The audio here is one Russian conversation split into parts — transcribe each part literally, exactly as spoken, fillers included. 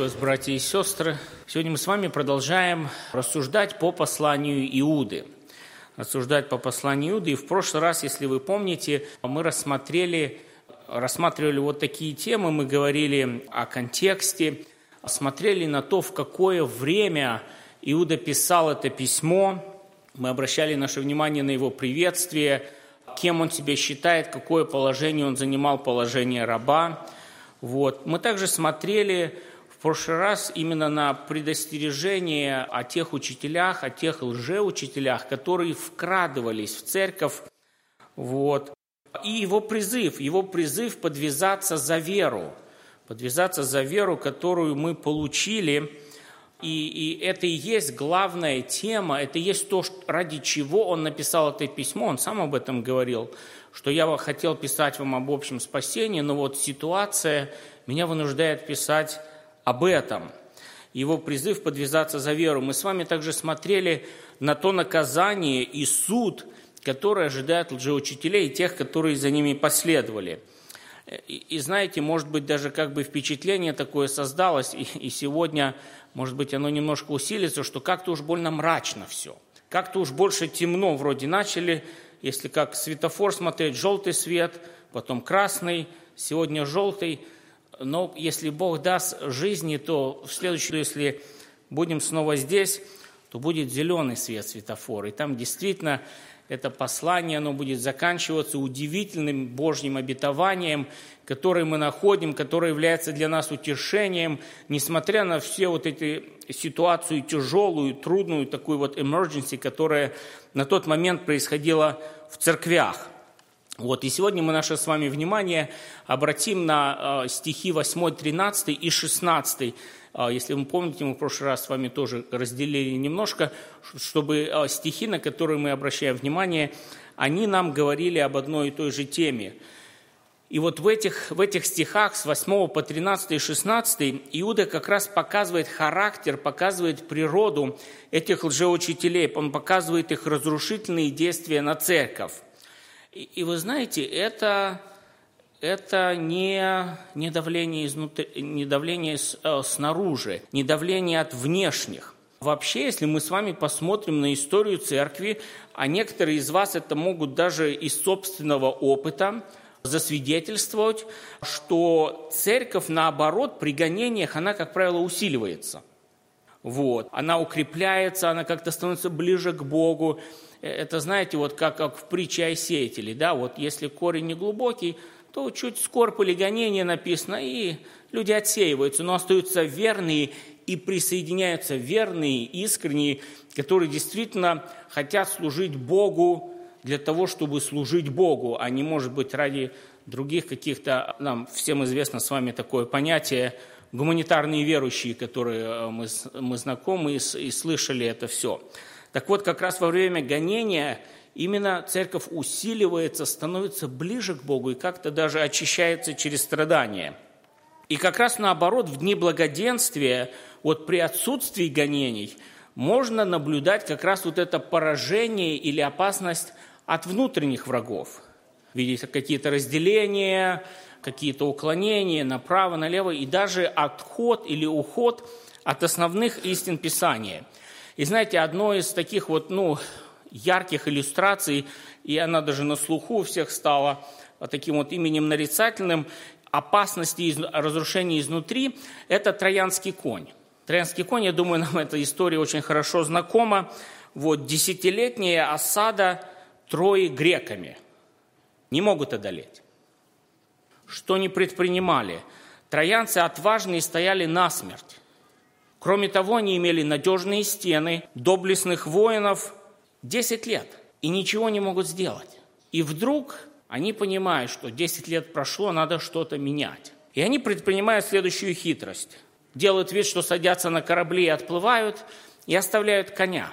Приветствую вас, братья и сестры. Сегодня мы с вами продолжаем рассуждать по посланию Иуды. Рассуждать по посланию Иуды. И в прошлый раз, если вы помните, мы рассмотрели, рассматривали вот такие темы. Мы говорили о контексте, смотрели на то, в какое время Иуда писал это письмо. Мы обращали наше внимание на его приветствие, кем он себя считает, какое положение он занимал, положение раба. Вот. Мы также смотрели в прошлый раз именно на предостережение о тех учителях, о тех лжеучителях, которые вкрадывались в церковь. Вот. И его призыв, его призыв подвязаться за веру, подвязаться за веру, которую мы получили. И, и это и есть главная тема, это и есть то, ради чего он написал это письмо, он сам об этом говорил, что я хотел писать вам об общем спасении, но вот ситуация меня вынуждает писать об этом. Его призыв подвязаться за веру. Мы с вами также смотрели на то наказание и суд, который ожидает лжеучителей и тех, которые за ними последовали. И, и знаете, может быть, даже как бы впечатление такое создалось, и, и сегодня, может быть, оно немножко усилится, что как-то уж больно мрачно все. Как-то уж больше темно вроде начали, если как светофор смотреть, желтый свет, потом красный, сегодня желтый. Но если Бог даст жизни, то в следующую, если будем снова здесь, то будет зеленый свет светофора. И там действительно это послание, оно будет заканчиваться удивительным Божьим обетованием, которое мы находим, которое является для нас утешением, несмотря на все вот эти ситуацию тяжелую, трудную, такую вот emergency, которая на тот момент происходила в церквях. Вот. И сегодня мы наше с вами внимание обратим на стихи восьмой, тринадцатый и шестнадцатый. Если вы помните, мы в прошлый раз с вами тоже разделили немножко, чтобы стихи, на которые мы обращаем внимание, они нам говорили об одной и той же теме. И вот в этих, в этих стихах с восьмого по тринадцатый и шестнадцатый Иуда как раз показывает характер, показывает природу этих лжеучителей, он показывает их разрушительные действия на церковь. И, и вы знаете, это... Это не, не давление изнутри, не давление с, э, снаружи, не давление от внешних. Вообще, если мы с вами посмотрим на историю церкви, а некоторые из вас это могут даже из собственного опыта засвидетельствовать, что церковь, наоборот, при гонениях, она, как правило, усиливается. Вот. Она укрепляется, она как-то становится ближе к Богу. Это, знаете, вот как, как в притче о сеятеле, да, вот если корень не глубокий, то чуть скорбь или гонение написано, и люди отсеиваются, но остаются верные и присоединяются верные, искренние, которые действительно хотят служить Богу для того, чтобы служить Богу, а не, может быть, ради других каких-то, нам всем известно с вами такое понятие, гуманитарные верующие, которые мы, мы знакомы и, и слышали это все. Так вот, как раз во время гонения именно церковь усиливается, становится ближе к Богу и как-то даже очищается через страдания. И как раз наоборот, в дни благоденствия, вот при отсутствии гонений, можно наблюдать как раз вот это поражение или опасность от внутренних врагов. Видите, какие-то разделения, какие-то уклонения направо, налево и даже отход или уход от основных истин Писания. И знаете, одно из таких вот, ну, ярких иллюстраций, и она даже на слуху у всех стала таким вот именем нарицательным, опасности и разрушения изнутри, это Троянский конь. Троянский конь, я думаю, нам эта история очень хорошо знакома. Вот десятилетняя осада Трои греками не могут одолеть. Что не предпринимали? Троянцы отважные стояли насмерть. Кроме того, они имели надежные стены, доблестных воинов, десять лет, и ничего не могут сделать. И вдруг они понимают, что десять лет прошло, надо что-то менять. И они предпринимают следующую хитрость. Делают вид, что садятся на корабли и отплывают, и оставляют коня,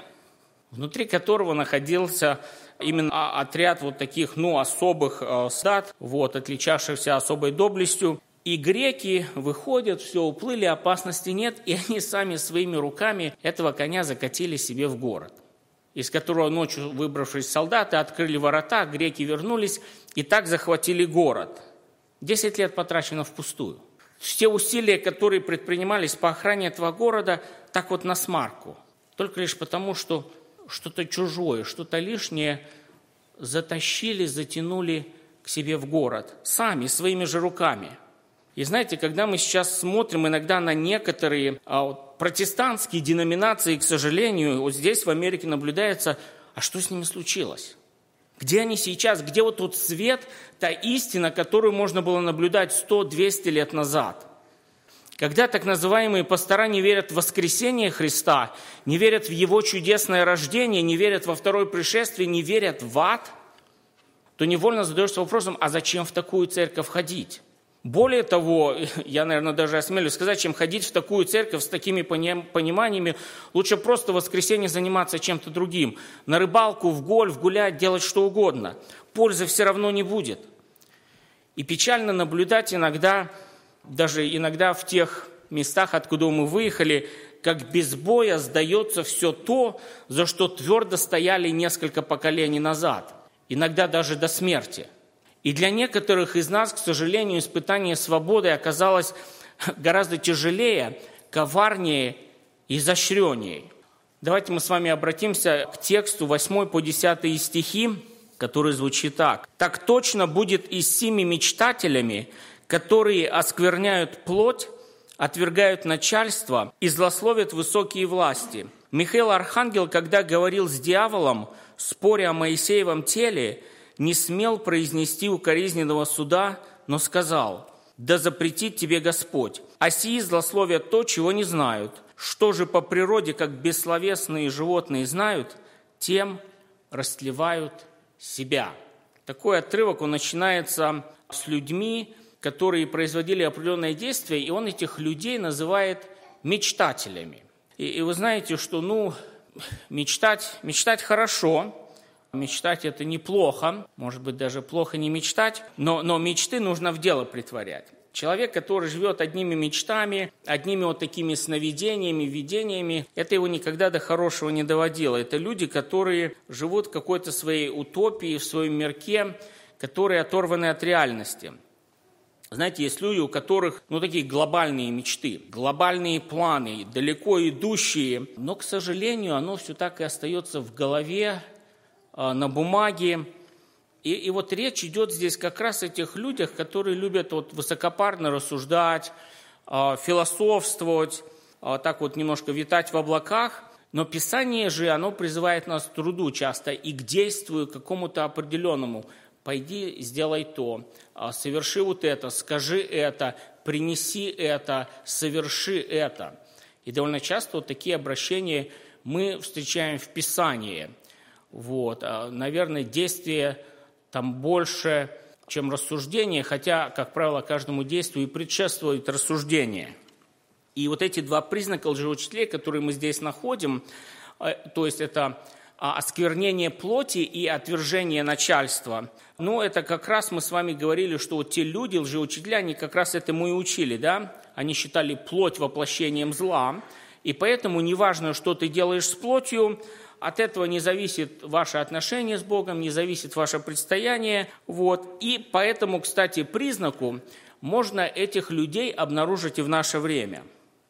внутри которого находился именно отряд вот таких, ну, особых солдат, вот, отличавшихся особой доблестью. И греки выходят, все, уплыли, опасности нет, и они сами своими руками этого коня закатили себе в город, из которого ночью выбравшись солдаты открыли ворота, греки вернулись и так захватили город. Десять лет потрачено впустую. все усилия, которые предпринимались по охране этого города, так вот насмарку. Только лишь потому, что что-то чужое, что-то лишнее затащили, затянули к себе в город. Сами, своими же руками. И знаете, когда мы сейчас смотрим иногда на некоторые а вот, протестантские деноминации, к сожалению, вот здесь в Америке наблюдается, а что с ними случилось? Где они сейчас? Где вот тот свет, та истина, которую можно было наблюдать сто-двести лет назад? Когда так называемые пастора не верят в воскресение Христа, не верят в Его чудесное рождение, не верят во второе пришествие, не верят в ад, то невольно задаешься вопросом, а зачем в такую церковь ходить? Более того, я, наверное, даже осмелюсь сказать, чем ходить в такую церковь с такими пониманиями, лучше просто в воскресенье заниматься чем-то другим. На рыбалку, в гольф, гулять, делать что угодно. Пользы все равно не будет. И печально наблюдать иногда, даже иногда в тех местах, откуда мы выехали, как без боя сдается все то, за что твердо стояли несколько поколений назад. Иногда даже до смерти. И для некоторых из нас, к сожалению, испытание свободы оказалось гораздо тяжелее, коварнее и изощреннее. Давайте мы с вами обратимся к тексту восьмой по десятый стихи, который звучит так. «Так точно будет и с сими мечтателями, которые оскверняют плоть, отвергают начальство и злословят высокие власти. Михаил Архангел, когда говорил с дьяволом, споря о Моисеевом теле, не смел произнести укоризненного суда, но сказал, «Да запретит тебе Господь, а сии злословят то, чего не знают. Что же по природе, как бессловесные животные знают, тем растлевают себя». Такой отрывок, он начинается с людьми, которые производили определенные действия, и он этих людей называет мечтателями. И, и вы знаете, что ну, мечтать, мечтать хорошо, мечтать – это неплохо, может быть, даже плохо не мечтать, но, но мечты нужно в дело претворять. Человек, который живет одними мечтами, одними вот такими сновидениями, видениями, это его никогда до хорошего не доводило. Это люди, которые живут в какой-то своей утопии, в своем мирке, которые оторваны от реальности. Знаете, есть люди, у которых, ну, такие глобальные мечты, глобальные планы, далеко идущие, но, к сожалению, оно все так и остается в голове, на бумаге. И, и вот речь идет здесь как раз о тех людях, которые любят вот высокопарно рассуждать, философствовать, так вот немножко витать в облаках. Но Писание же, оно призывает нас к труду часто и к действию какому-то определенному. Пойди, сделай то, соверши вот это, скажи это, принеси это, соверши это. И довольно часто вот такие обращения мы встречаем в Писании. Вот. Наверное, действие там больше, чем рассуждение, хотя, как правило, каждому действию и предшествует рассуждение. И вот эти два признака лжеучителей, которые мы здесь находим, то есть это осквернение плоти и отвержение начальства, ну, это как раз мы с вами говорили, что вот те люди, лжеучителя, они как раз этому и учили, да? Они считали плоть воплощением зла, и поэтому неважно, что ты делаешь с плотью, от этого не зависит ваше отношение с Богом, не зависит ваше предстояние. Вот. И поэтому, кстати, признаку можно этих людей обнаружить и в наше время.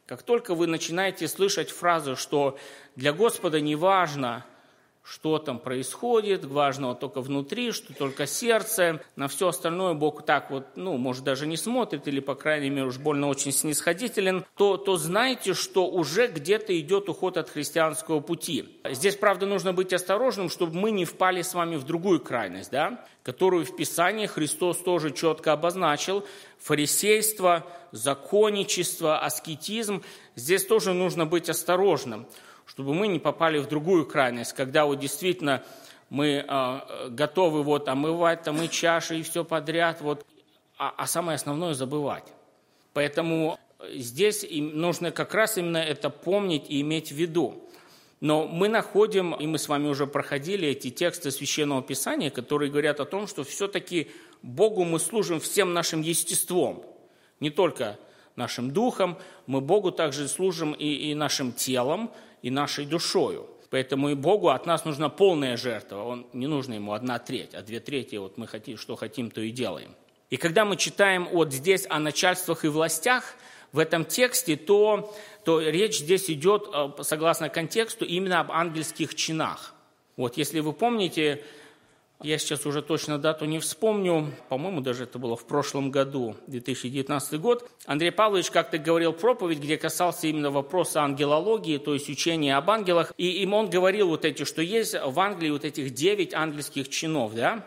Как только вы начинаете слышать фразу, что для Господа не важно, что там происходит, важно вот только внутри, что только сердце, на все остальное Бог так вот, ну, может, даже не смотрит, или, по крайней мере, уж больно очень снисходителен, то, то знайте, что уже где-то идет уход от христианского пути. Здесь, правда, нужно быть осторожным, чтобы мы не впали с вами в другую крайность, да, которую в Писании Христос тоже четко обозначил. Фарисейство, законничество, аскетизм. Здесь тоже нужно быть осторожным, чтобы мы не попали в другую крайность, когда вот действительно мы э, готовы вот омывать там и чаши, и все подряд, вот, а, а самое основное – забывать. Поэтому здесь нужно как раз именно это помнить и иметь в виду. Но мы находим, и мы с вами уже проходили эти тексты Священного Писания, которые говорят о том, что все-таки Богу мы служим всем нашим естеством, не только нашим духом, мы Богу также служим и, и нашим телом, и нашей душою. Поэтому и Богу от нас нужна полная жертва. Он, не нужна ему одна треть, а две трети вот мы хотим, что хотим, то и делаем. И когда мы читаем вот здесь о начальствах и властях в этом тексте, то, то речь здесь идет, согласно контексту, именно об ангельских чинах. Вот, если вы помните, я сейчас уже точно дату не вспомню, по-моему, даже это было в прошлом году, две тысячи девятнадцатый год, Андрей Павлович как-то говорил проповедь, где касался именно вопроса ангелологии, то есть учения об ангелах, и им он говорил вот эти, что есть в Англии вот этих девять ангельских чинов, да?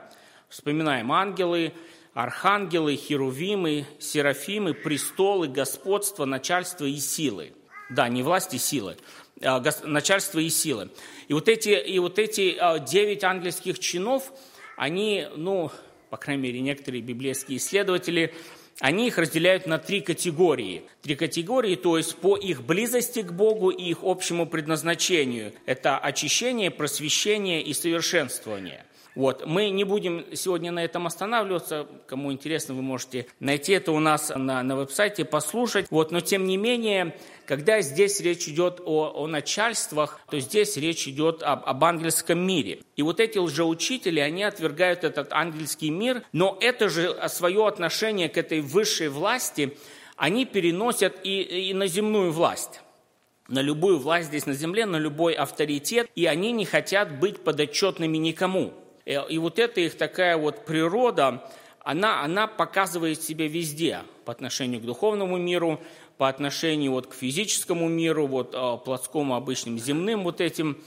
Вспоминаем: ангелы, архангелы, херувимы, серафимы, престолы, господство, начальство и силы. Да, не власть и силы, а начальство и силы. И вот эти, и вот эти девять ангельских чинов, они, ну, по крайней мере, некоторые библейские исследователи, они их разделяют на три категории. Три категории, то есть по их близости к Богу и их общему предназначению. Это очищение, просвещение и совершенствование. Вот. Мы не будем сегодня на этом останавливаться. Кому интересно, вы можете найти это у нас на, на веб-сайте, послушать. Вот. Но тем не менее, когда здесь речь идет о, о начальствах, то здесь речь идет об, об ангельском мире. И вот эти лжеучители, они отвергают этот ангельский мир, но это же свое отношение к этой высшей власти они переносят и, и на земную власть. На любую власть здесь на земле, на любой авторитет. И они не хотят быть подотчетными никому. И вот эта их такая вот природа, она, она показывает себя везде по отношению к духовному миру, по отношению вот к физическому миру, вот плотскому, обычным, земным вот этим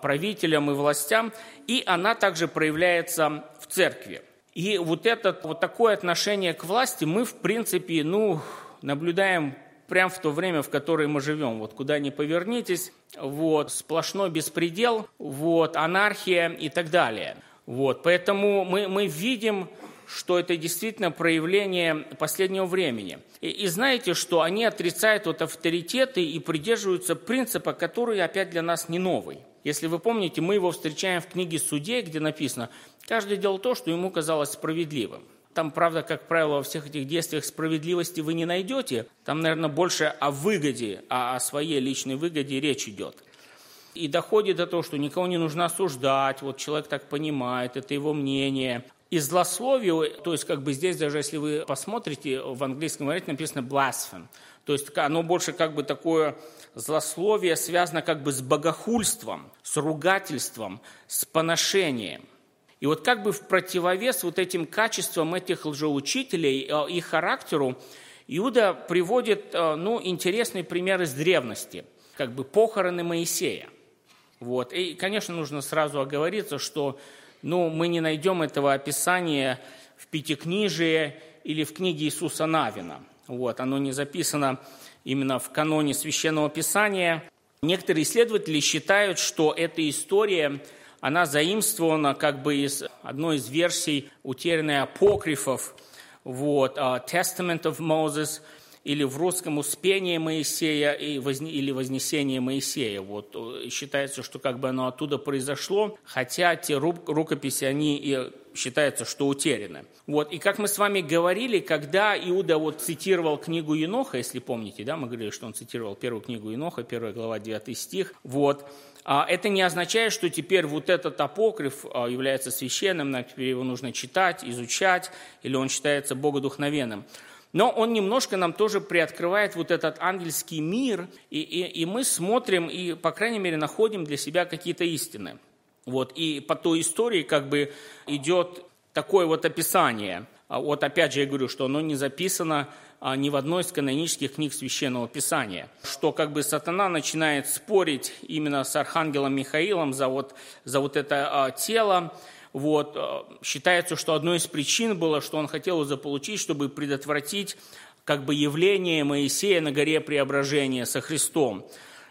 правителям и властям. И она также проявляется в церкви. И вот, этот, вот такое отношение к власти мы, в принципе, ну, наблюдаем прямо в то время, в которое мы живем. Вот куда ни повернитесь, вот, сплошной беспредел, вот, анархия и так далее. Вот, поэтому мы, мы видим, что это действительно проявление последнего времени. И, и знаете, что они отрицают вот авторитеты и придерживаются принципа, который опять для нас не новый. Если вы помните, мы его встречаем в книге «Судей», где написано: «Каждый делал то, что ему казалось справедливым». Там, правда, как правило, во всех этих действиях справедливости вы не найдете. Там, наверное, больше о выгоде, о, о своей личной выгоде речь идет. И доходит до того, что никого не нужно осуждать, вот человек так понимает, это его мнение. И злословие, то есть как бы здесь даже, если вы посмотрите, в английском варианте написано «blasphemy». То есть оно больше как бы такое злословие связано как бы с богохульством, с ругательством, с поношением. И вот как бы в противовес вот этим качествам этих лжеучителей, их характеру, Иуда приводит, ну, интересный пример из древности, как бы похороны Моисея. Вот. И, конечно, нужно сразу оговориться, что, ну, мы не найдем этого описания в Пятикнижии или в книге Иисуса Навина. Вот. Оно не записано именно в каноне Священного Писания. Некоторые исследователи считают, что эта история, она заимствована как бы из одной из версий утерянной апокрифов, вот, «Testament of Moses», или в русском «Успение Моисея» или «Вознесение Моисея». Вот. Считается, что как бы оно оттуда произошло, хотя те рукописи, они и считаются, что утеряны. Вот. И как мы с вами говорили, когда Иуда вот цитировал книгу Еноха, если помните, да, мы говорили, что он цитировал первую книгу Еноха, первая глава, девятый стих, вот, это не означает, что теперь вот этот апокриф является священным, теперь его нужно читать, изучать, или он считается богодухновенным. Но он немножко нам тоже приоткрывает вот этот ангельский мир, и, и, и мы смотрим и, по крайней мере, находим для себя какие-то истины. Вот. И по той истории как бы идет такое вот описание. Вот опять же я говорю, что оно не записано ни в одной из канонических книг Священного Писания. Что как бы сатана начинает спорить именно с архангелом Михаилом за вот, за вот это а, тело. Вот, считается, что одной из причин было, что он хотел заполучить, чтобы предотвратить как бы явление Моисея на горе Преображения со Христом.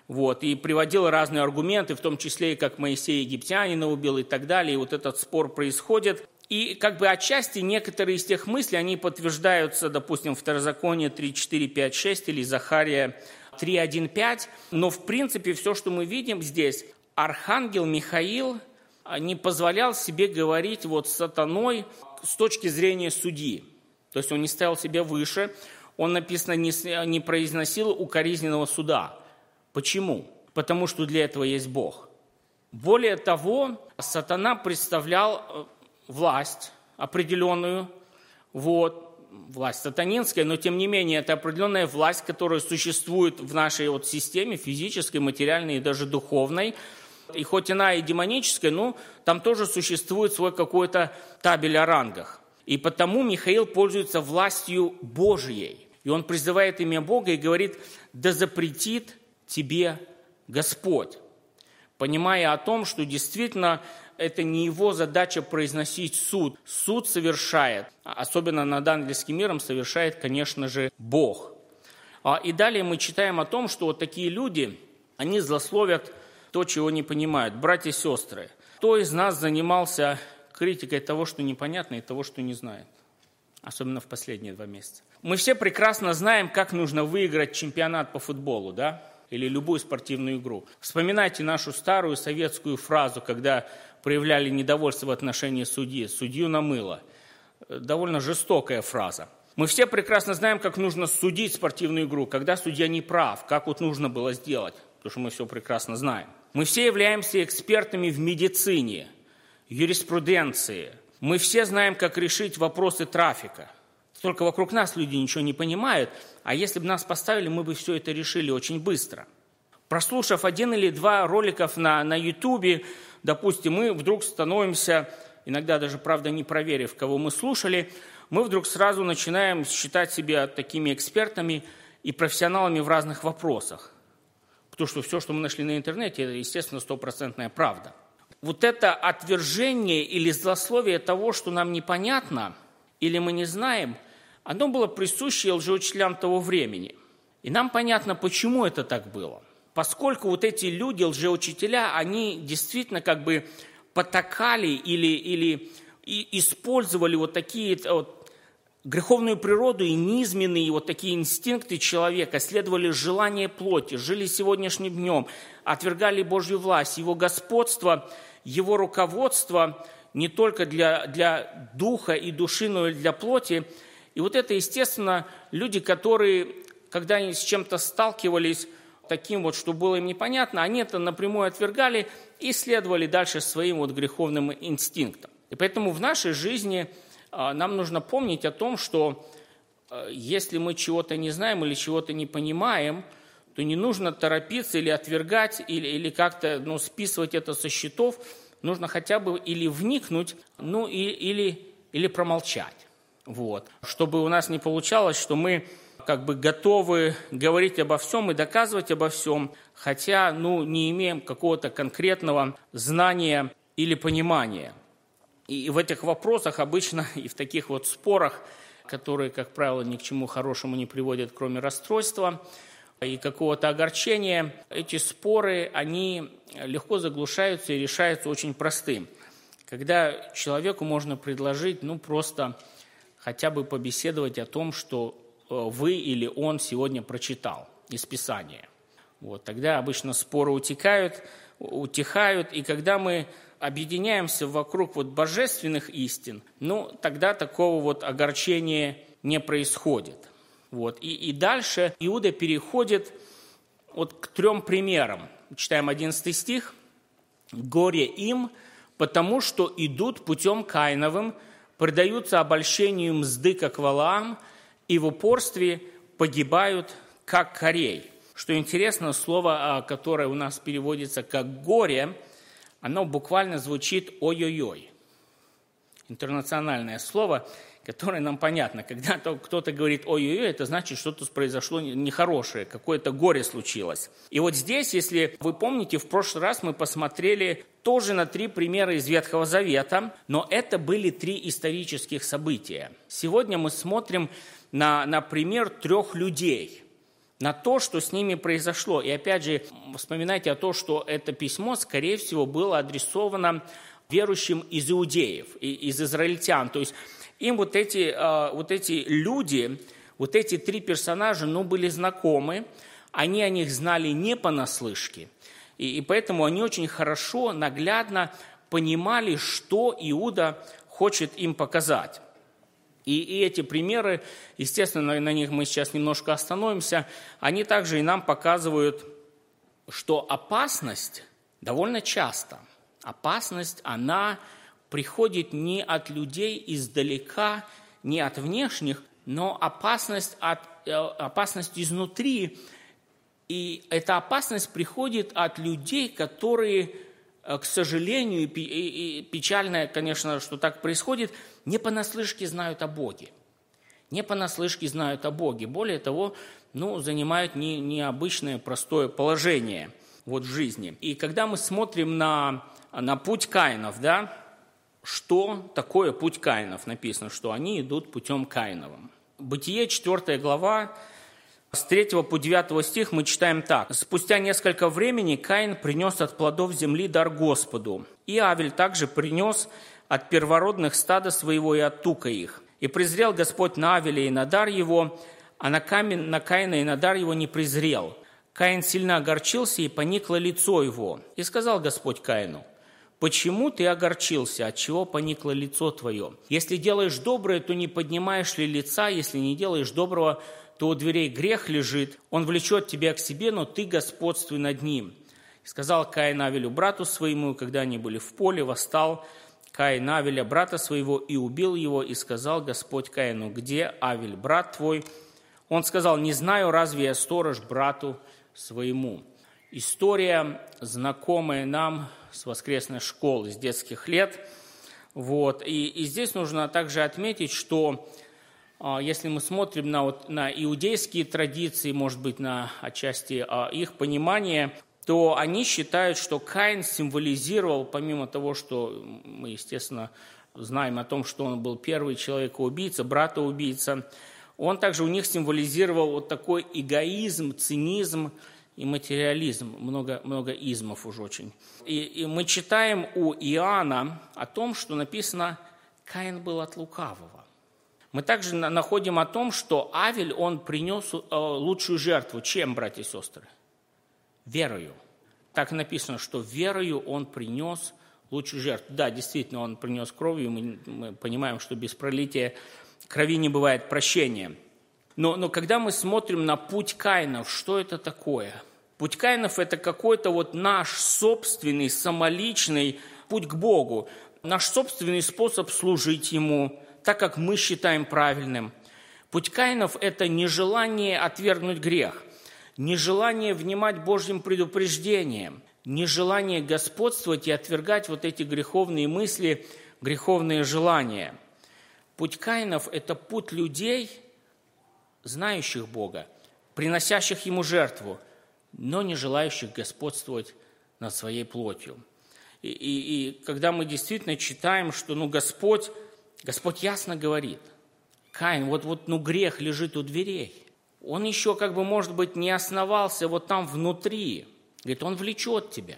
Вот, и приводил разные аргументы, в том числе и как Моисей египтянина убил и так далее. И вот этот спор происходит. И как бы отчасти некоторые из тех мыслей, они подтверждаются, допустим, в Второзаконии три, четыре, пять, шесть или Захария три, один, пять. Но в принципе все, что мы видим здесь, архангел Михаил не позволял себе говорить вот с сатаной с точки зрения судьи. То есть он не ставил себя выше, он, написано, не, не произносил укоризненного суда. Почему? Потому что для этого есть Бог. Более того, сатана представлял власть определенную, вот, власть сатанинская, но тем не менее это определенная власть, которая существует в нашей вот системе физической, материальной и даже духовной. И хоть она и демоническая, но там тоже существует свой какой-то табель о рангах. И потому Михаил пользуется властью Божьей. И он призывает имя Бога и говорит: «Да запретит тебе Господь», понимая о том, что действительно это не его задача произносить суд. Суд совершает, особенно над ангельским миром, совершает, конечно же, Бог. И далее мы читаем о том, что вот такие люди, они злословят то, чего не понимают. Братья и сестры, кто из нас занимался критикой того, что непонятно, и того, что не знает? Особенно в последние два месяца. Мы все прекрасно знаем, как нужно выиграть чемпионат по футболу, да? Или любую спортивную игру. Вспоминайте нашу старую советскую фразу, когда проявляли недовольство в отношении судьи. «Судью намыло». Довольно жестокая фраза. Мы все прекрасно знаем, как нужно судить спортивную игру, когда судья не прав, как вот нужно было сделать, потому что мы все прекрасно знаем. Мы все являемся экспертами в медицине, юриспруденции. Мы все знаем, как решить вопросы трафика. Только вокруг нас люди ничего не понимают, а если бы нас поставили, мы бы все это решили очень быстро. Прослушав один или два роликов на, на Ютубе, допустим, мы вдруг становимся, иногда даже, правда, не проверив, кого мы слушали, мы вдруг сразу начинаем считать себя такими экспертами и профессионалами в разных вопросах. Потому что все, что мы нашли на интернете, это, естественно, стопроцентная правда. Вот это отвержение или злословие того, что нам непонятно или мы не знаем, оно было присуще лжеучителям того времени. И нам понятно, почему это так было. Поскольку вот эти люди, лжеучителя, они действительно как бы потакали или, или использовали вот такие вот греховную природу и низменные вот такие инстинкты человека, следовали желания плоти, жили сегодняшним днем, отвергали Божью власть, его господство, его руководство не только для, для духа и души, но и для плоти. И вот это, естественно, люди, которые, когда они с чем-то сталкивались таким вот, что было им непонятно, они это напрямую отвергали и следовали дальше своим вот греховным инстинктам. И поэтому в нашей жизни нам нужно помнить о том, что если мы чего-то не знаем или чего-то не понимаем, то не нужно торопиться или отвергать, или, или как-то ну, списывать это со счетов. Нужно хотя бы или вникнуть, ну и, или, или промолчать. Вот. Чтобы у нас не получалось, что мы как бы готовы говорить обо всем и доказывать обо всем, хотя ну, не имеем какого-то конкретного знания или понимания. И, и в этих вопросах обычно, и в таких вот спорах, которые, как правило, ни к чему хорошему не приводят, кроме расстройства и какого-то огорчения, эти споры, они легко заглушаются и решаются очень простым. Когда человеку можно предложить, ну, просто хотя бы побеседовать о том, что вы или он сегодня прочитал из Писания. Вот, тогда обычно споры утекают, утихают, и когда мы объединяемся вокруг вот божественных истин, ну, тогда такого вот огорчения не происходит. Вот, и, и дальше Иуда переходит вот к трем примерам. Читаем одиннадцатый стих. «Горе им, потому что идут путем Каиновым, предаются обольщению мзды, как Валаам, и в упорстве погибают, как Корей». Что интересно, слово, которое у нас переводится как «горе», оно буквально звучит «ой-ой-ой». Интернациональное слово, которое нам понятно. Когда кто-то говорит «ой-ой-ой», это значит, что-то произошло нехорошее, какое-то горе случилось. И вот здесь, если вы помните, в прошлый раз мы посмотрели тоже на три примера из Ветхого Завета, но это были три исторических события. Сегодня мы смотрим на, на пример трех людей, на то, что с ними произошло. И опять же, вспоминайте о том, что это письмо, скорее всего, было адресовано верующим из иудеев, из израильтян. То есть им вот эти, вот эти люди, вот эти три персонажа, ну, были знакомы, они о них знали не понаслышке, и, и поэтому они очень хорошо, наглядно понимали, что Иуда хочет им показать. И, и эти примеры, естественно, на них мы сейчас немножко остановимся, они также и нам показывают, что опасность довольно часто – опасность, она приходит не от людей издалека, не от внешних, но опасность, от, опасность изнутри, и эта опасность приходит от людей, которые, к сожалению, и печально, конечно, что так происходит, не понаслышке знают о Боге. Не понаслышке знают о Боге. Более того, ну, занимают не, необычное простое положение вот, в жизни. И когда мы смотрим на, на путь Каинов, да, что такое путь Каинов? Написано, что они идут путем Каиновым. Бытие, четвёртая глава, с третьего по девятого стих мы читаем так. «Спустя несколько времени Каин принес от плодов земли дар Господу, и Авель также принес от первородных стада своего и от тука их. И презрел Господь на Авеля и на дар его, а на, камень, на Каина и на дар его не презрел. Каин сильно огорчился, и поникло лицо его. И сказал Господь Каину: почему ты огорчился, от чего поникло лицо твое? Если делаешь доброе, то не поднимаешь ли лица, если не делаешь доброго, то у дверей грех лежит, он влечет тебя к себе, но ты господствуй над ним. И сказал Каин Авелю, брату своему, когда они были в поле, восстал Каин Авеля, брата своего, и убил его, и сказал Господь Каину, где Авель, брат твой? Он сказал, не знаю, разве я сторож брату своему». История, знакомая нам с воскресной школы, с детских лет. Вот. И, и здесь нужно также отметить, что если мы смотрим на, вот, на иудейские традиции, может быть, на отчасти их понимание, то они считают, что Каин символизировал, помимо того, что мы, естественно, знаем о том, что он был первый человек-убийца, брата-убийца, он также у них символизировал вот такой эгоизм, цинизм и материализм. Много, много измов уже очень. И, и мы читаем у Иоанна о том, что написано «Каин был от лукавого». Мы также находим о том, что Авель, он принес лучшую жертву. Чем, братья и сестры? Верою. Так написано, что верою он принес лучшую жертву. Да, действительно, он принес кровью. Мы, мы понимаем, что без пролития крови не бывает прощения. Но, но когда мы смотрим на путь Каинов, что это такое? Путь Каинов – это какой-то вот наш собственный, самоличный путь к Богу. Наш собственный способ служить Ему, так как мы считаем правильным. Путь Каинов – это нежелание отвергнуть грех, нежелание внимать Божьим предупреждениям, нежелание господствовать и отвергать вот эти греховные мысли, греховные желания. Путь Каинов – это путь людей, знающих Бога, приносящих Ему жертву, но не желающих господствовать над своей плотью. И, и, и когда мы действительно читаем, что ну, Господь, Господь ясно говорит, Каин, вот, вот ну, грех лежит у дверей. Он еще, как бы, может быть, не основался вот там внутри. Говорит, он влечет тебя.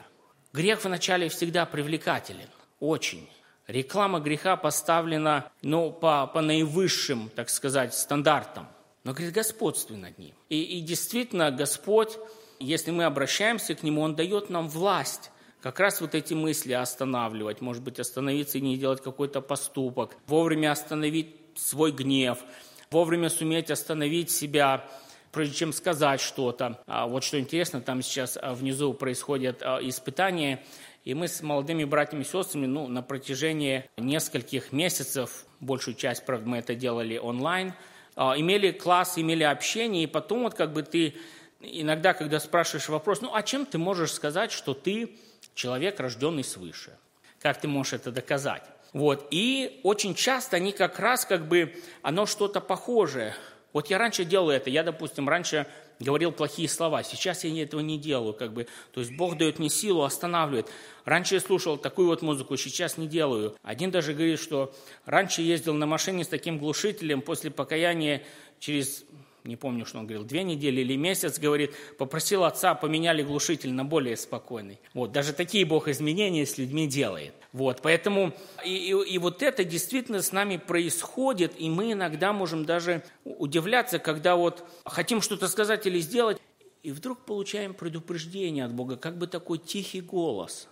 Грех вначале всегда привлекателен, очень. Реклама греха поставлена ну, по, по наивысшим, так сказать, стандартам. Но, говорит, господствуй над ним. И, и действительно, Господь, если мы обращаемся к Нему, Он дает нам власть. Как раз вот эти мысли останавливать, может быть, остановиться и не делать какой-то поступок, вовремя остановить свой гнев, вовремя суметь остановить себя, прежде чем сказать что-то. А вот что интересно, там сейчас внизу происходят испытания, и мы с молодыми братьями и сестрами ну, на протяжении нескольких месяцев, большую часть, правда, мы это делали онлайн, имели класс, имели общение, и потом вот как бы ты иногда, когда спрашиваешь вопрос, ну а чем ты можешь сказать, что ты человек, рожденный свыше? Как ты можешь это доказать? Вот. И очень часто они как раз, как бы, оно что-то похожее. Вот я раньше делал это, я, допустим, раньше говорил плохие слова, сейчас я этого не делаю, как бы. То есть Бог дает мне силу, останавливает. Раньше я слушал такую вот музыку, сейчас не делаю. Один даже говорит, что раньше ездил на машине с таким глушителем, после покаяния через, не помню, что он говорил, две недели или месяц, говорит, попросил отца, поменяли глушитель на более спокойный. Вот, даже такие Бог изменения с людьми делает. Вот, поэтому и, и, и вот это действительно с нами происходит, и мы иногда можем даже удивляться, когда вот хотим что-то сказать или сделать, и вдруг получаем предупреждение от Бога, как бы такой тихий голос,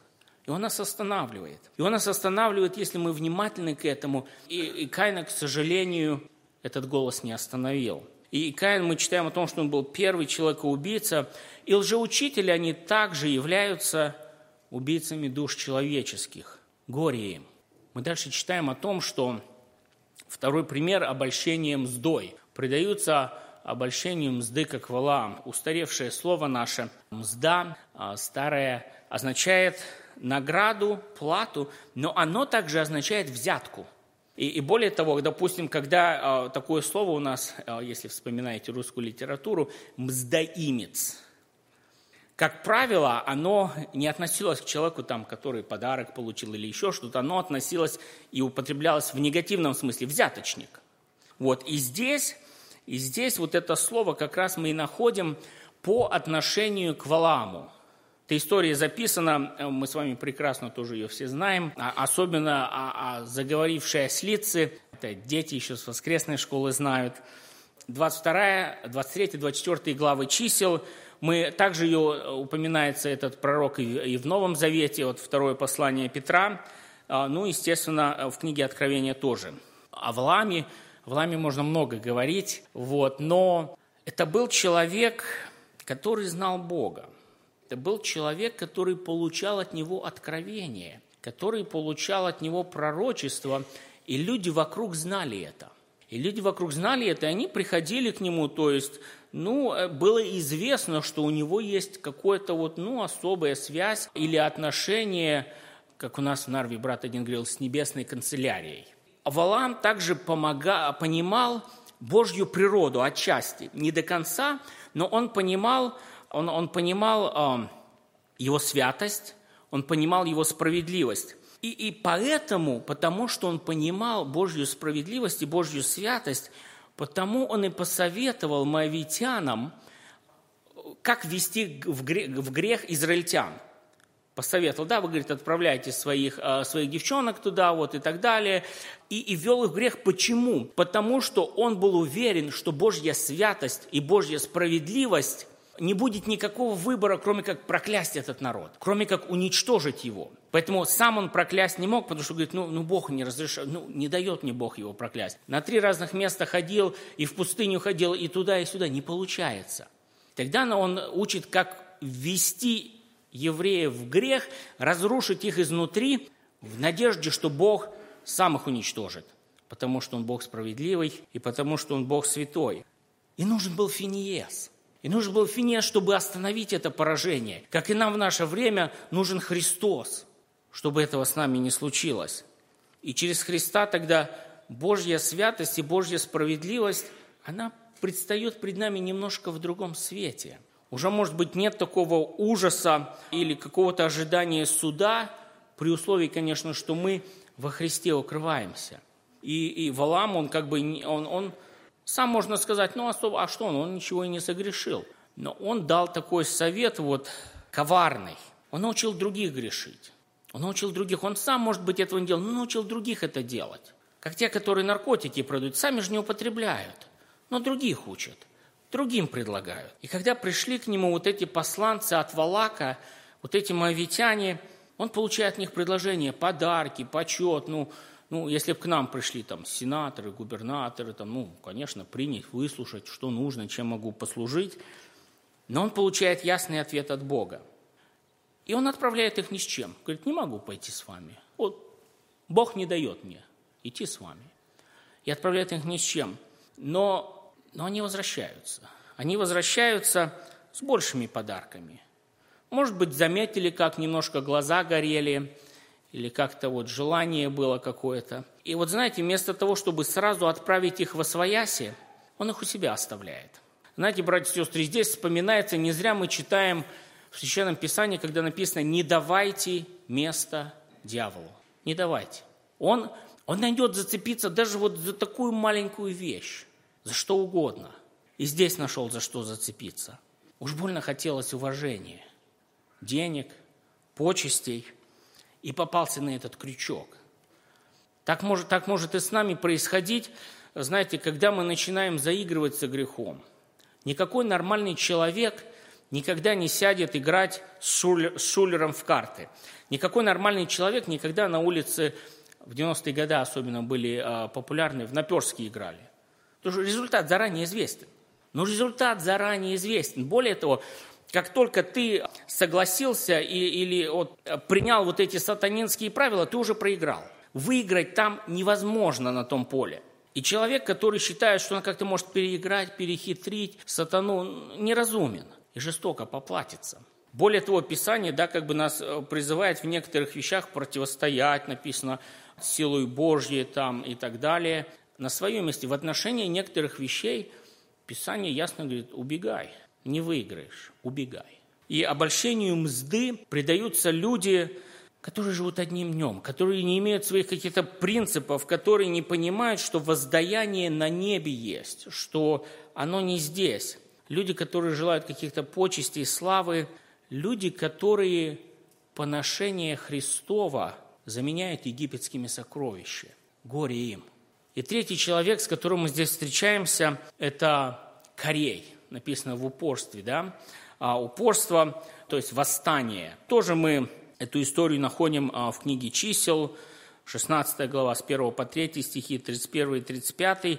и Он нас останавливает. И Он нас останавливает, если мы внимательны к этому, и, и Каина, к сожалению, этот голос не остановил. И Каин, мы читаем о том, что он был первый человек-убийца, и лжеучители, они также являются убийцами душ человеческих. Горе им. Мы дальше читаем о том, что второй пример – обольщение мздой. предаются обольщению мзды, как Валаам. Устаревшее слово наше «мзда», старое, означает награду, плату, но оно также означает взятку. И, и более того, допустим, когда э, такое слово у нас, э, если вспоминаете русскую литературу, «мздоимец», как правило, оно не относилось к человеку, там, который подарок получил или еще что-то, оно относилось и употреблялось в негативном смысле «взяточник». Вот, и здесь, и здесь вот это слово как раз мы и находим по отношению к Валааму. Эта история записана, мы с вами прекрасно тоже ее все знаем, особенно о, о заговорившей ослице, это дети еще с воскресной школы знают. двадцать вторая, двадцать третья, двадцать четвёртая главы чисел, мы, также ее упоминается этот пророк и, и в Новом Завете, вот второе послание Петра, ну, естественно, в книге Откровения тоже. О Валааме, о Валааме можно много говорить, вот, но это был человек, который знал Бога. Это был человек, который получал от него откровение, который получал от него пророчество, и люди вокруг знали это. И люди вокруг знали это, и они приходили к нему, то есть, ну, было известно, что у него есть какое-то вот, ну, особая связь или отношение, как у нас в Нарве брат один говорил, с небесной канцелярией. Валаам также помогал, понимал Божью природу отчасти, не до конца, но он понимал, Он, он понимал э, его святость, он понимал его справедливость. И, и поэтому, потому что он понимал Божью справедливость и Божью святость, потому он и посоветовал моавитянам, как вести в грех, в грех израильтян. Посоветовал, да, вы, говорит, отправляйте своих, э, своих девчонок туда, вот и так далее. И, и ввел их в грех. Почему? Потому что он был уверен, что Божья святость и Божья справедливость не будет никакого выбора, кроме как проклясть этот народ, кроме как уничтожить его. Поэтому сам он проклясть не мог, потому что, говорит, ну, ну Бог не разрешает, ну, не дает мне Бог его проклясть. На три разных места ходил, и в пустыню ходил, и туда, и сюда. Не получается. Тогда он учит, как ввести евреев в грех, разрушить их изнутри, в надежде, что Бог сам их уничтожит, потому что он Бог справедливый, и потому что он Бог святой. И нужен был Финиес. И нужен был Финиес, чтобы остановить это поражение. Как и нам в наше время нужен Христос, чтобы этого с нами не случилось. И через Христа тогда Божья святость и Божья справедливость, она предстает пред нами немножко в другом свете. Уже, может быть, нет такого ужаса или какого-то ожидания суда, при условии, конечно, что мы во Христе укрываемся. И, и Валаам, он как бы... он, он сам можно сказать, ну особо, а что он? Он ничего и не согрешил. Но он дал такой совет вот коварный. Он научил других грешить. Он научил других. Он сам, может быть, этого не делал, но научил других это делать. Как те, которые наркотики продают, сами же не употребляют. Но других учат, другим предлагают. И когда пришли к нему вот эти посланцы от Валака, вот эти моавитяне, он получает от них предложения, подарки, почет, ну... Ну, если бы к нам пришли там сенаторы, губернаторы, там, ну, конечно, принять, выслушать, что нужно, чем могу послужить. Но он получает ясный ответ от Бога. И он отправляет их ни с чем. Говорит, не могу пойти с вами. Вот Бог не дает мне идти с вами. И отправляет их ни с чем. Но, но они возвращаются. Они возвращаются с большими подарками. Может быть, заметили, как немножко глаза горели, или как-то вот желание было какое-то. И вот, знаете, вместо того, чтобы сразу отправить их во свояси, он их у себя оставляет. Знаете, братья и сестры, здесь вспоминается, не зря мы читаем в Священном Писании, когда написано «не давайте место дьяволу». Не давайте. Он, он найдет зацепиться даже вот за такую маленькую вещь, за что угодно. И здесь нашел, за что зацепиться. Уж больно хотелось уважения, денег, почестей. И попался на этот крючок. Так может, так может и с нами происходить, знаете, когда мы начинаем заигрывать со грехом. Никакой нормальный человек никогда не сядет играть с, шулер, с шулером в карты. Никакой нормальный человек никогда на улице, в девяностые годы особенно были э, популярны, в наперске играли. Потому что результат заранее известен. Но результат заранее известен. Более того... Как только ты согласился и, или вот, принял вот эти сатанинские правила, ты уже проиграл. Выиграть там невозможно на том поле. И человек, который считает, что он как-то может переиграть, перехитрить сатану, неразумен и жестоко поплатится. Более того, Писание, да, как бы нас призывает в некоторых вещах противостоять, написано, силой Божьей там и так далее. На своем месте, в отношении некоторых вещей, Писание ясно говорит, убегай, не выиграешь, убегай. И обольщению мзды предаются люди, которые живут одним днем, которые не имеют своих каких-то принципов, которые не понимают, что воздаяние на небе есть, что оно не здесь. Люди, которые желают каких-то почестей, славы, люди, которые поношение Христова заменяют египетскими сокровищами. Горе им. И третий человек, с которым мы здесь встречаемся, это Корей. Написано в упорстве, да? А упорство, то есть восстание. Тоже мы эту историю находим в книге «Чисел», шестнадцатая глава, с первого по третий стихи, тридцать первый и тридцать пятый.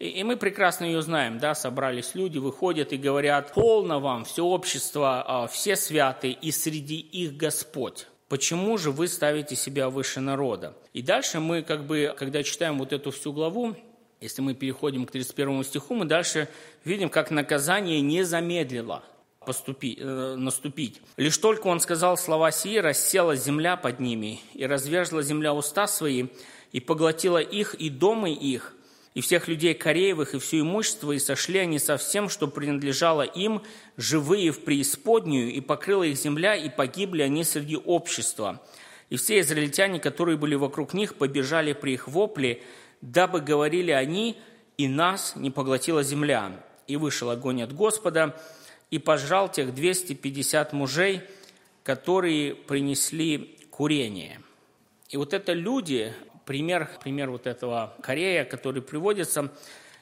И мы прекрасно ее знаем, да, собрались люди, выходят и говорят, «Полно вам, все общество, все святы, и среди их Господь. Почему же вы ставите себя выше народа?» И дальше мы, как бы, когда читаем вот эту всю главу, если мы переходим к тридцать первому стиху, мы дальше видим, как наказание не замедлило поступить, э, наступить. «Лишь только он сказал слова сии, рассела земля под ними, и разверзла земля уста свои, и поглотила их и дома их, и всех людей Кореевых, и все имущество, и сошли они со всем, что принадлежало им, живые в преисподнюю, и покрыла их земля, и погибли они среди общества. И все израильтяне, которые были вокруг них, побежали при их вопле, дабы говорили они, и нас не поглотила земля. И вышел огонь от Господа, и пожрал тех двести пятьдесят мужей, которые принесли курение». И вот это люди... Пример, пример вот этого Корея, который приводится,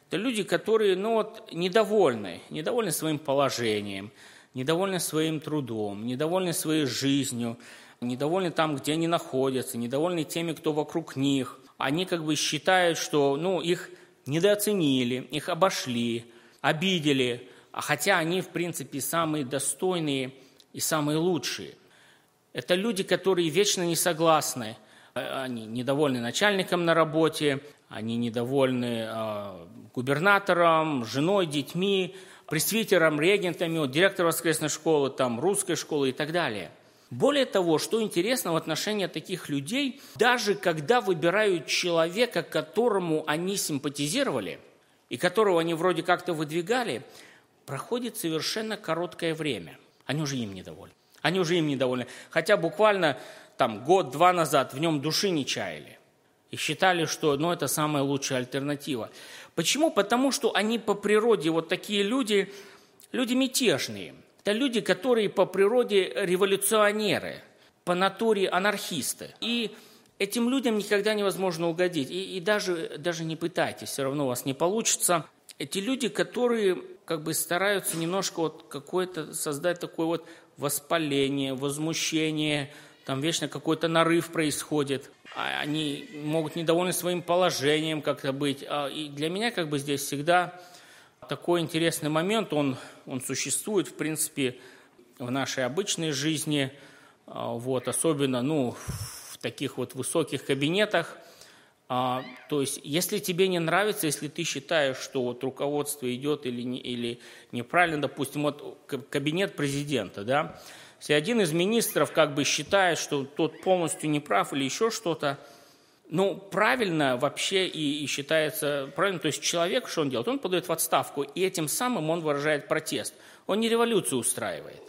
это люди, которые ну, вот, недовольны, недовольны своим положением, недовольны своим трудом, недовольны своей жизнью, недовольны там, где они находятся, недовольны теми, кто вокруг них. Они как бы считают, что ну, их недооценили, их обошли, обидели, хотя они, в принципе, самые достойные и самые лучшие. Это люди, которые вечно не согласны. Они недовольны начальником на работе, они недовольны э, губернатором, женой, детьми, пресвитером, регентами, вот, директором воскресной школы, там, русской школы и так далее. Более того, что интересно в отношении таких людей, даже когда выбирают человека, которому они симпатизировали и которого они вроде как-то выдвигали, проходит совершенно короткое время. Они уже им недовольны. Они уже им недовольны. Хотя буквально... Там год-два назад в нем души не чаяли и считали, что ну, это самая лучшая альтернатива. Почему? Потому что они по природе, вот такие люди, люди мятежные. Это люди, которые по природе революционеры, по натуре анархисты. И этим людям никогда невозможно угодить. И, и даже, даже не пытайтесь, все равно у вас не получится. Эти люди, которые как бы стараются немножко вот какое-то создать такое вот воспаление, возмущение, там вечно какой-то нарыв происходит, они могут недовольны своим положением как-то быть. И для меня как бы здесь всегда такой интересный момент, он, он существует, в принципе, в нашей обычной жизни, вот, особенно ну, в таких вот высоких кабинетах. То есть, если тебе не нравится, если ты считаешь, что вот руководство идет или, или неправильно, допустим, вот кабинет президента, да, если один из министров как бы считает, что тот полностью неправ или еще что-то, ну, правильно вообще и, и считается правильно. То есть человек, что он делает? Он подает в отставку, и этим самым он выражает протест. Он не революцию устраивает.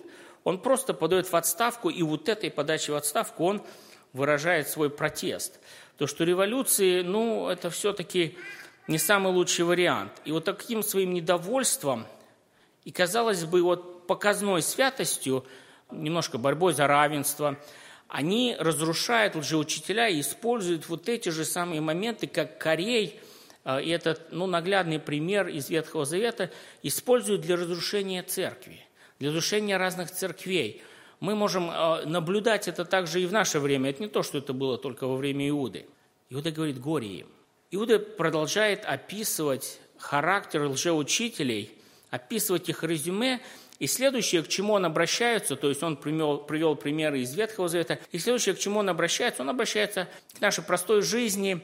Он просто подает в отставку, и вот этой подачей в отставку он выражает свой протест. То, что революции, ну, это все-таки не самый лучший вариант. И вот таким своим недовольством и, казалось бы, вот показной святостью, немножко борьбой за равенство, они разрушают лжеучителя и используют вот эти же самые моменты, как Корей, и этот ну, наглядный пример из Ветхого Завета, используют для разрушения церкви, для разрушения разных церквей. Мы можем наблюдать это также и в наше время. Это не то, что это было только во время Иуды. Иуда говорит «горе им». Иуда продолжает описывать характер лжеучителей, описывать их резюме. И следующее, к чему он обращается, то есть он привел, привел примеры из Ветхого Завета, и следующее, к чему он обращается, он обращается к нашей простой жизни,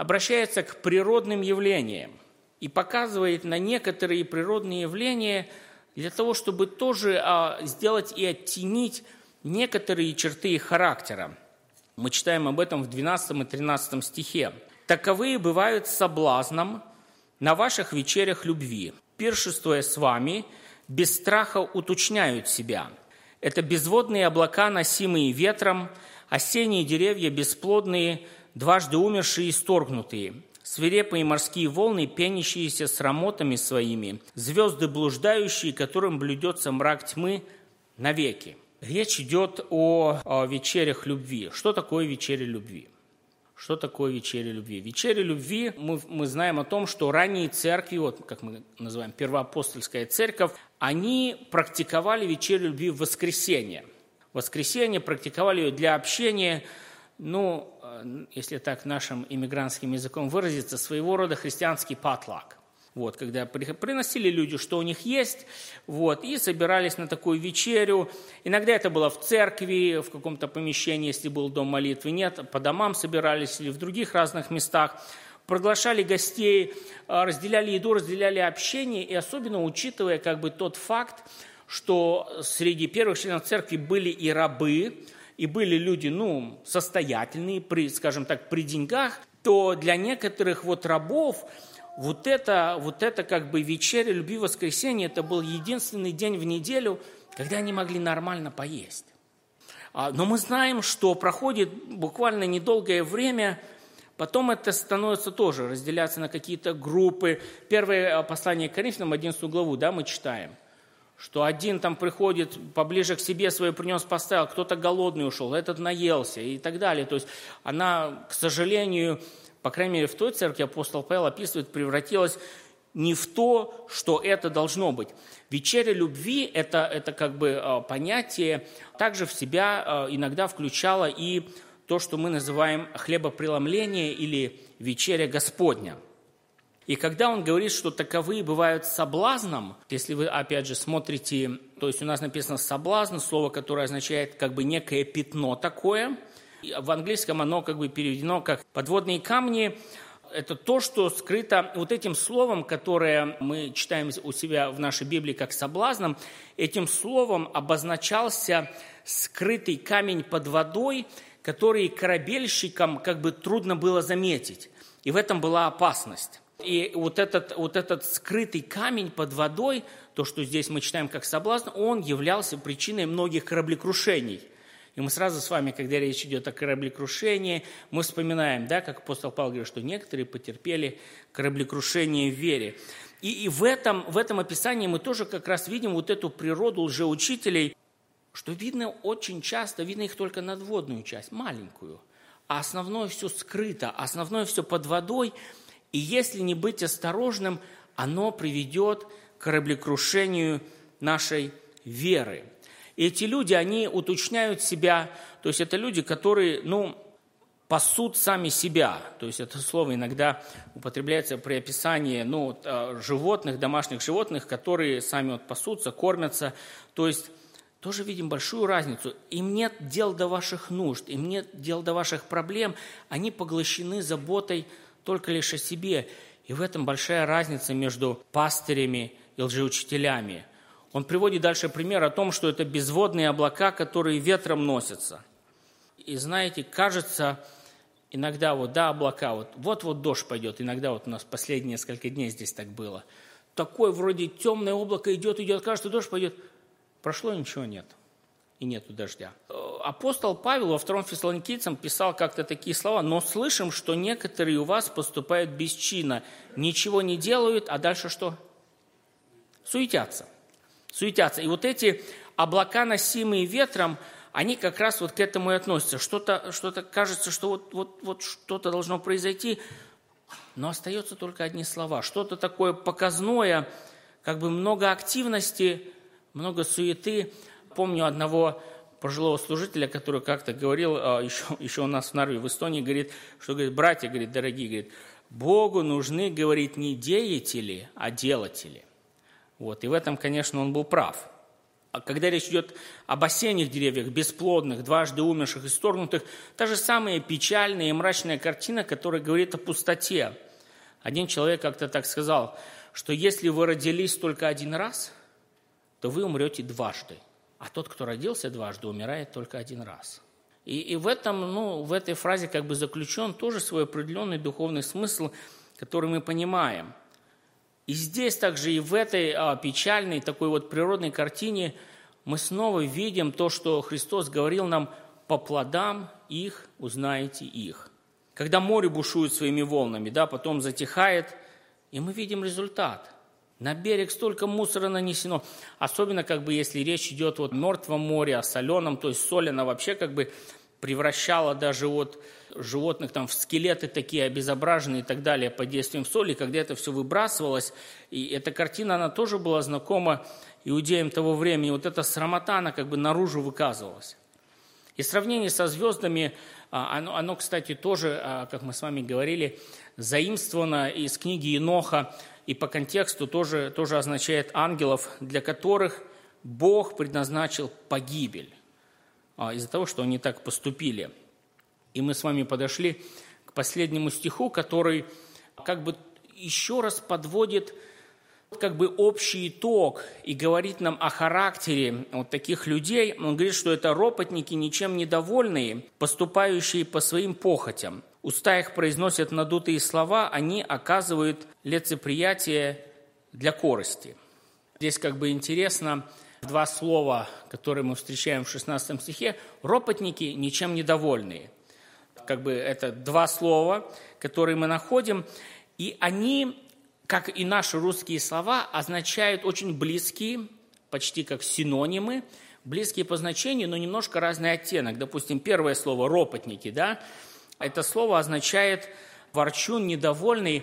обращается к природным явлениям и показывает на некоторые природные явления для того, чтобы тоже сделать и оттенить некоторые черты их характера. Мы читаем об этом в двенадцатом и тринадцатом стихе. «Таковые бывают соблазном на ваших вечерях любви, пиршествуя с вами, без страха уточняют себя. Это безводные облака, носимые ветром, осенние деревья бесплодные, дважды умершие и исторгнутые, свирепые морские волны, пенящиеся с рамотами своими, звезды блуждающие, которым блюдется мрак тьмы навеки». Речь идет о, о вечерях любви. Что такое вечеря любви? Что такое вечеря любви? Вечеря любви, мы, мы знаем о том, что ранние церкви, вот как мы называем первоапостольская церковь, они практиковали вечерю любви в воскресенье. В воскресенье практиковали ее для общения, ну, если так нашим иммигрантским языком выразиться, своего рода христианский патлак. Вот, когда приносили люди, что у них есть, вот, и собирались на такую вечерю. Иногда это было в церкви, в каком-то помещении, если был дом молитвы, нет, по домам собирались или в других разных местах. Приглашали гостей, разделяли еду, разделяли общение, и особенно учитывая как бы тот факт, что среди первых членов церкви были и рабы, и были люди, ну, состоятельные, при, скажем так, при деньгах, то для некоторых вот рабов Вот это, вот это как бы вечеря любви воскресенье, это был единственный день в неделю, когда они могли нормально поесть. Но мы знаем, что проходит буквально недолгое время, потом это становится тоже, разделяться на какие-то группы. Первое послание к Коринфянам, одиннадцатую главу, да, мы читаем, что один там приходит, поближе к себе свое принес, поставил, кто-то голодный ушел, этот наелся и так далее. То есть она, к сожалению... По крайней мере, в той церкви апостол Павел описывает, превратилось не в то, что это должно быть. Вечеря любви – это, это как бы понятие, также в себя иногда включало и то, что мы называем хлебопреломление или вечеря Господня. И когда он говорит, что таковые бывают соблазном, если вы, опять же, смотрите, то есть у нас написано «соблазн», слово, которое означает как бы некое пятно такое, в английском оно как бы переведено как «подводные камни». Это то, что скрыто вот этим словом, которое мы читаем у себя в нашей Библии как «соблазном». Этим словом обозначался скрытый камень под водой, который корабельщикам как бы трудно было заметить. И в этом была опасность. И вот этот, вот этот скрытый камень под водой, то, что здесь мы читаем как «соблазн», он являлся причиной многих кораблекрушений. И мы сразу с вами, когда речь идет о кораблекрушении, мы вспоминаем, да, как апостол Павел говорит, что некоторые потерпели кораблекрушение в вере. И, и в, этом, в этом описании мы тоже как раз видим вот эту природу лжеучителей, что видно очень часто, видно их только надводную часть, маленькую, а основное все скрыто, основное все под водой. И если не быть осторожным, оно приведет к кораблекрушению нашей веры. И эти люди, они уточняют себя, то есть это люди, которые, ну, пасут сами себя. То есть это слово иногда употребляется при описании, ну, животных, домашних животных, которые сами вот пасутся, кормятся. То есть тоже видим большую разницу. Им нет дел до ваших нужд, им нет дел до ваших проблем. Они поглощены заботой только лишь о себе. И в этом большая разница между пастырями и лжеучителями. Он приводит дальше пример о том, что это безводные облака, которые ветром носятся. И знаете, кажется, иногда вот, да, облака, вот, вот-вот дождь пойдет. Иногда вот у нас последние несколько дней здесь так было. Такое вроде темное облако идет, идет, кажется, дождь пойдет. Прошло, ничего нет. И нету дождя. Апостол Павел во втором Фессалоникийцам писал как-то такие слова. «Но слышим, что некоторые у вас поступают без чина, ничего не делают, а дальше что? Суетятся». Суетятся. И вот эти облака, носимые ветром, они как раз вот к этому и относятся. Что-то, что-то кажется, что вот, вот, вот что-то должно произойти, но остаются только одни слова. Что-то такое показное, как бы много активности, много суеты. Помню одного пожилого служителя, который как-то говорил, еще, еще у нас в Нарве, в Эстонии, говорит, что, говорит, братья, говорит, дорогие, говорит, Богу нужны, говорит, не деятели, а делатели. Вот, и в этом, конечно, он был прав. Когда речь идет об осенних деревьях, бесплодных, дважды умерших и сторгнутых, та же самая печальная и мрачная картина, которая говорит о пустоте. Один человек как-то так сказал, что если вы родились только один раз, то вы умрете дважды. А тот, кто родился дважды, умирает только один раз. И, и в, этом, ну, в этой фразе как бы заключен тоже свой определенный духовный смысл, который мы понимаем. И здесь также, и в этой а, печальной, такой вот природной картине мы снова видим то, что Христос говорил нам: «По плодам их узнаете их». Когда море бушует своими волнами, да, потом затихает, и мы видим результат. На берег столько мусора нанесено. Особенно, как бы, если речь идет вот о мертвом море, о соленом, то есть соль, она вообще как бы превращала даже вот животных там в скелеты такие обезображенные и так далее под действием соли, когда это все выбрасывалось. И эта картина, она тоже была знакома иудеям того времени. Вот эта срамота, она как бы наружу выказывалась. И сравнение со звездами, оно, оно, кстати, тоже, как мы с вами говорили, заимствовано из книги Еноха и по контексту тоже, тоже означает ангелов, для которых Бог предназначил погибель из-за того, что они так поступили. И мы с вами подошли к последнему стиху, который как бы еще раз подводит как бы общий итог и говорит нам о характере вот таких людей. Он говорит, что это ропотники, ничем недовольные, поступающие по своим похотям. Уста их произносят надутые слова, они оказывают лицеприятие для корости. Здесь как бы интересно два слова, которые мы встречаем в шестнадцатом стихе. Ропотники, ничем недовольные. Как бы это два слова, которые мы находим. И они, как и наши русские слова, означают очень близкие, почти как синонимы, близкие по значению, но немножко разный оттенок. Допустим, первое слово «ропотники», да, это слово означает «ворчун», «недовольный».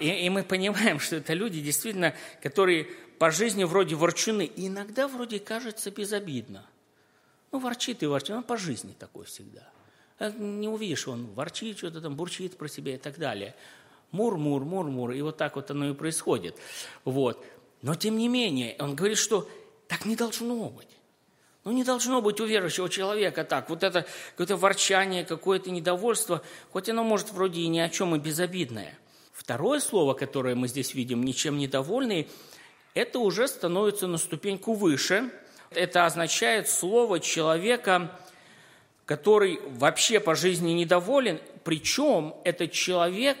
И, и мы понимаем, что это люди, действительно, которые по жизни вроде ворчуны. И иногда вроде кажется безобидно. Ну, ворчит и ворчит. Он по жизни такой всегда. Не увидишь, он ворчит, что-то там бурчит про себя и так далее. Мур-мур, мур-мур. И вот так вот оно и происходит. Вот. Но, тем не менее, он говорит, что так не должно быть. Ну, не должно быть у верующего человека так. Вот это какое-то ворчание, какое-то недовольство, хоть оно, может, вроде и ни о чем, и безобидное. Второе слово, которое мы здесь видим, «ничем недовольный», это уже становится на ступеньку выше. Это означает слово человека, который вообще по жизни недоволен, причем это человек,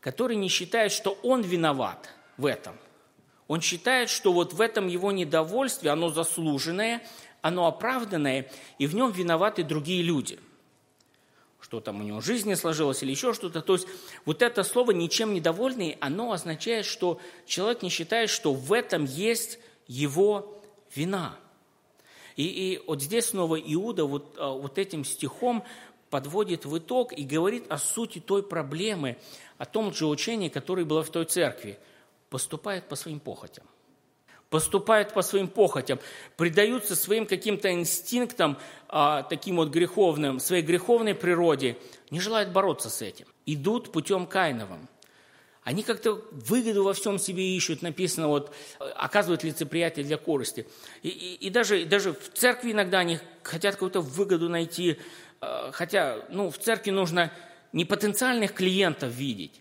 который не считает, что он виноват в этом. Он считает, что вот в этом его недовольстве, оно заслуженное, оно оправданное, и в нем виноваты другие люди. Что там у него в жизни сложилось или еще что-то. То есть вот это слово «ничем недовольный», оно означает, что человек не считает, что в этом есть его вина. И, и вот здесь снова Иуда вот, вот этим стихом подводит в итог и говорит о сути той проблемы, о том же учении, которое было в той церкви. Поступают по своим похотям. Поступают по своим похотям, предаются своим каким-то инстинктам, а, таким вот греховным, своей греховной природе, не желают бороться с этим. Идут путем Каиновым. Они как-то выгоду во всем себе ищут, написано, вот, оказывают лицеприятие для корости. И, и, и даже, даже в церкви иногда они хотят какую-то выгоду найти, а, хотя ну, в церкви нужно не потенциальных клиентов видеть,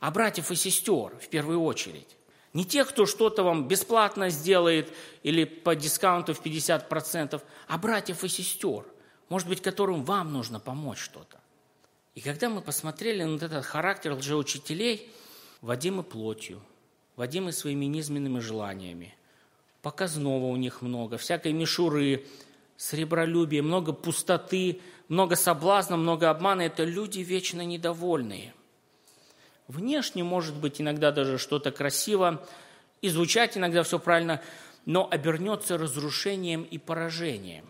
а братьев и сестер в первую очередь. Не тех, кто что-то вам бесплатно сделает или по дискаунту в пятьдесят процентов, а братьев и сестер, может быть, которым вам нужно помочь что-то. И когда мы посмотрели на этот характер лжеучителей, водимы плотью, водимы своими низменными желаниями, показного у них много, всякой мишуры, сребролюбия, много пустоты, много соблазна, много обмана, это люди вечно недовольные. Внешне, может быть, иногда даже что-то красиво, и звучать иногда все правильно, но обернется разрушением и поражением.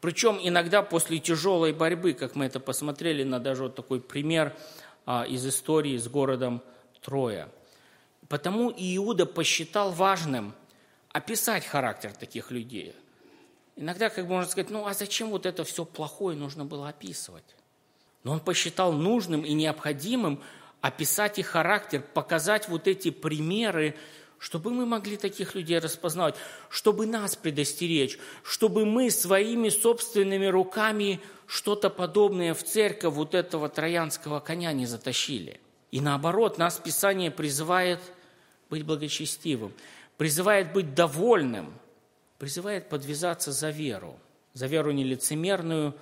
Причем иногда после тяжелой борьбы, как мы это посмотрели на даже вот такой пример а, из истории с городом Троя. Потому Иуда посчитал важным описать характер таких людей. Иногда, как бы можно сказать, ну а зачем вот это все плохое нужно было описывать? Но он посчитал нужным и необходимым описать их характер, показать вот эти примеры, чтобы мы могли таких людей распознавать, чтобы нас предостеречь, чтобы мы своими собственными руками что-то подобное в церковь вот этого троянского коня не затащили. И наоборот, нас Писание призывает быть благочестивым, призывает быть довольным, призывает подвязаться за веру, за веру нелицемерную,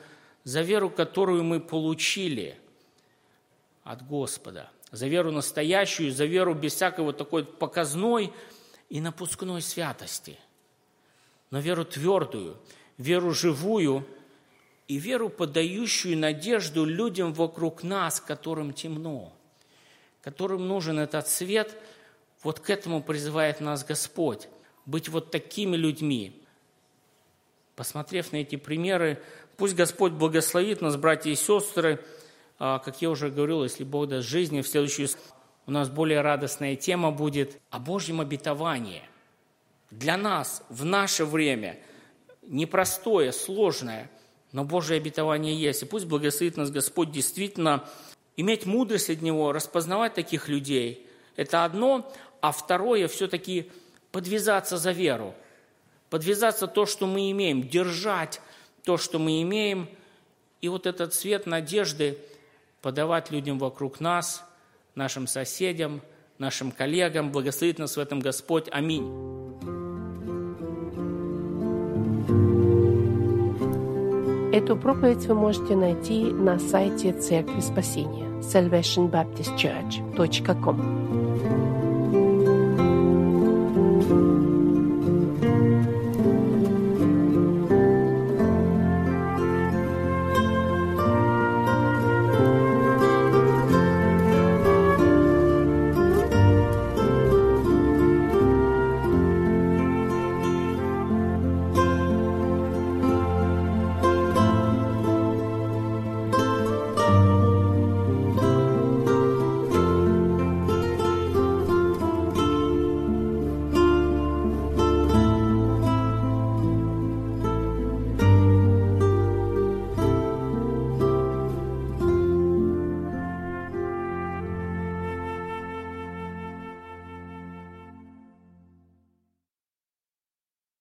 за веру, которую мы получили от Господа, за веру настоящую, за веру без всякого такой показной и напускной святости, но веру твердую, веру живую и веру, подающую надежду людям вокруг нас, которым темно, которым нужен этот свет. Вот к этому призывает нас Господь, быть вот такими людьми. Посмотрев на эти примеры, пусть Господь благословит нас, братья и сестры. Как я уже говорил, если Бог даст жизни, в следующую у нас более радостная тема будет о Божьем обетовании. Для нас в наше время непростое, сложное, но Божье обетование есть. И пусть благословит нас Господь действительно иметь мудрость от Него, распознавать таких людей. Это одно, а второе все-таки подвязаться за веру, подвязаться то, что мы имеем, держать то, что мы имеем, и вот этот свет надежды подавать людям вокруг нас, нашим соседям, нашим коллегам. Благословит нас в этом Господь. Аминь. Эту проповедь вы можете найти на сайте Церкви Спасения salvation baptist church dot com.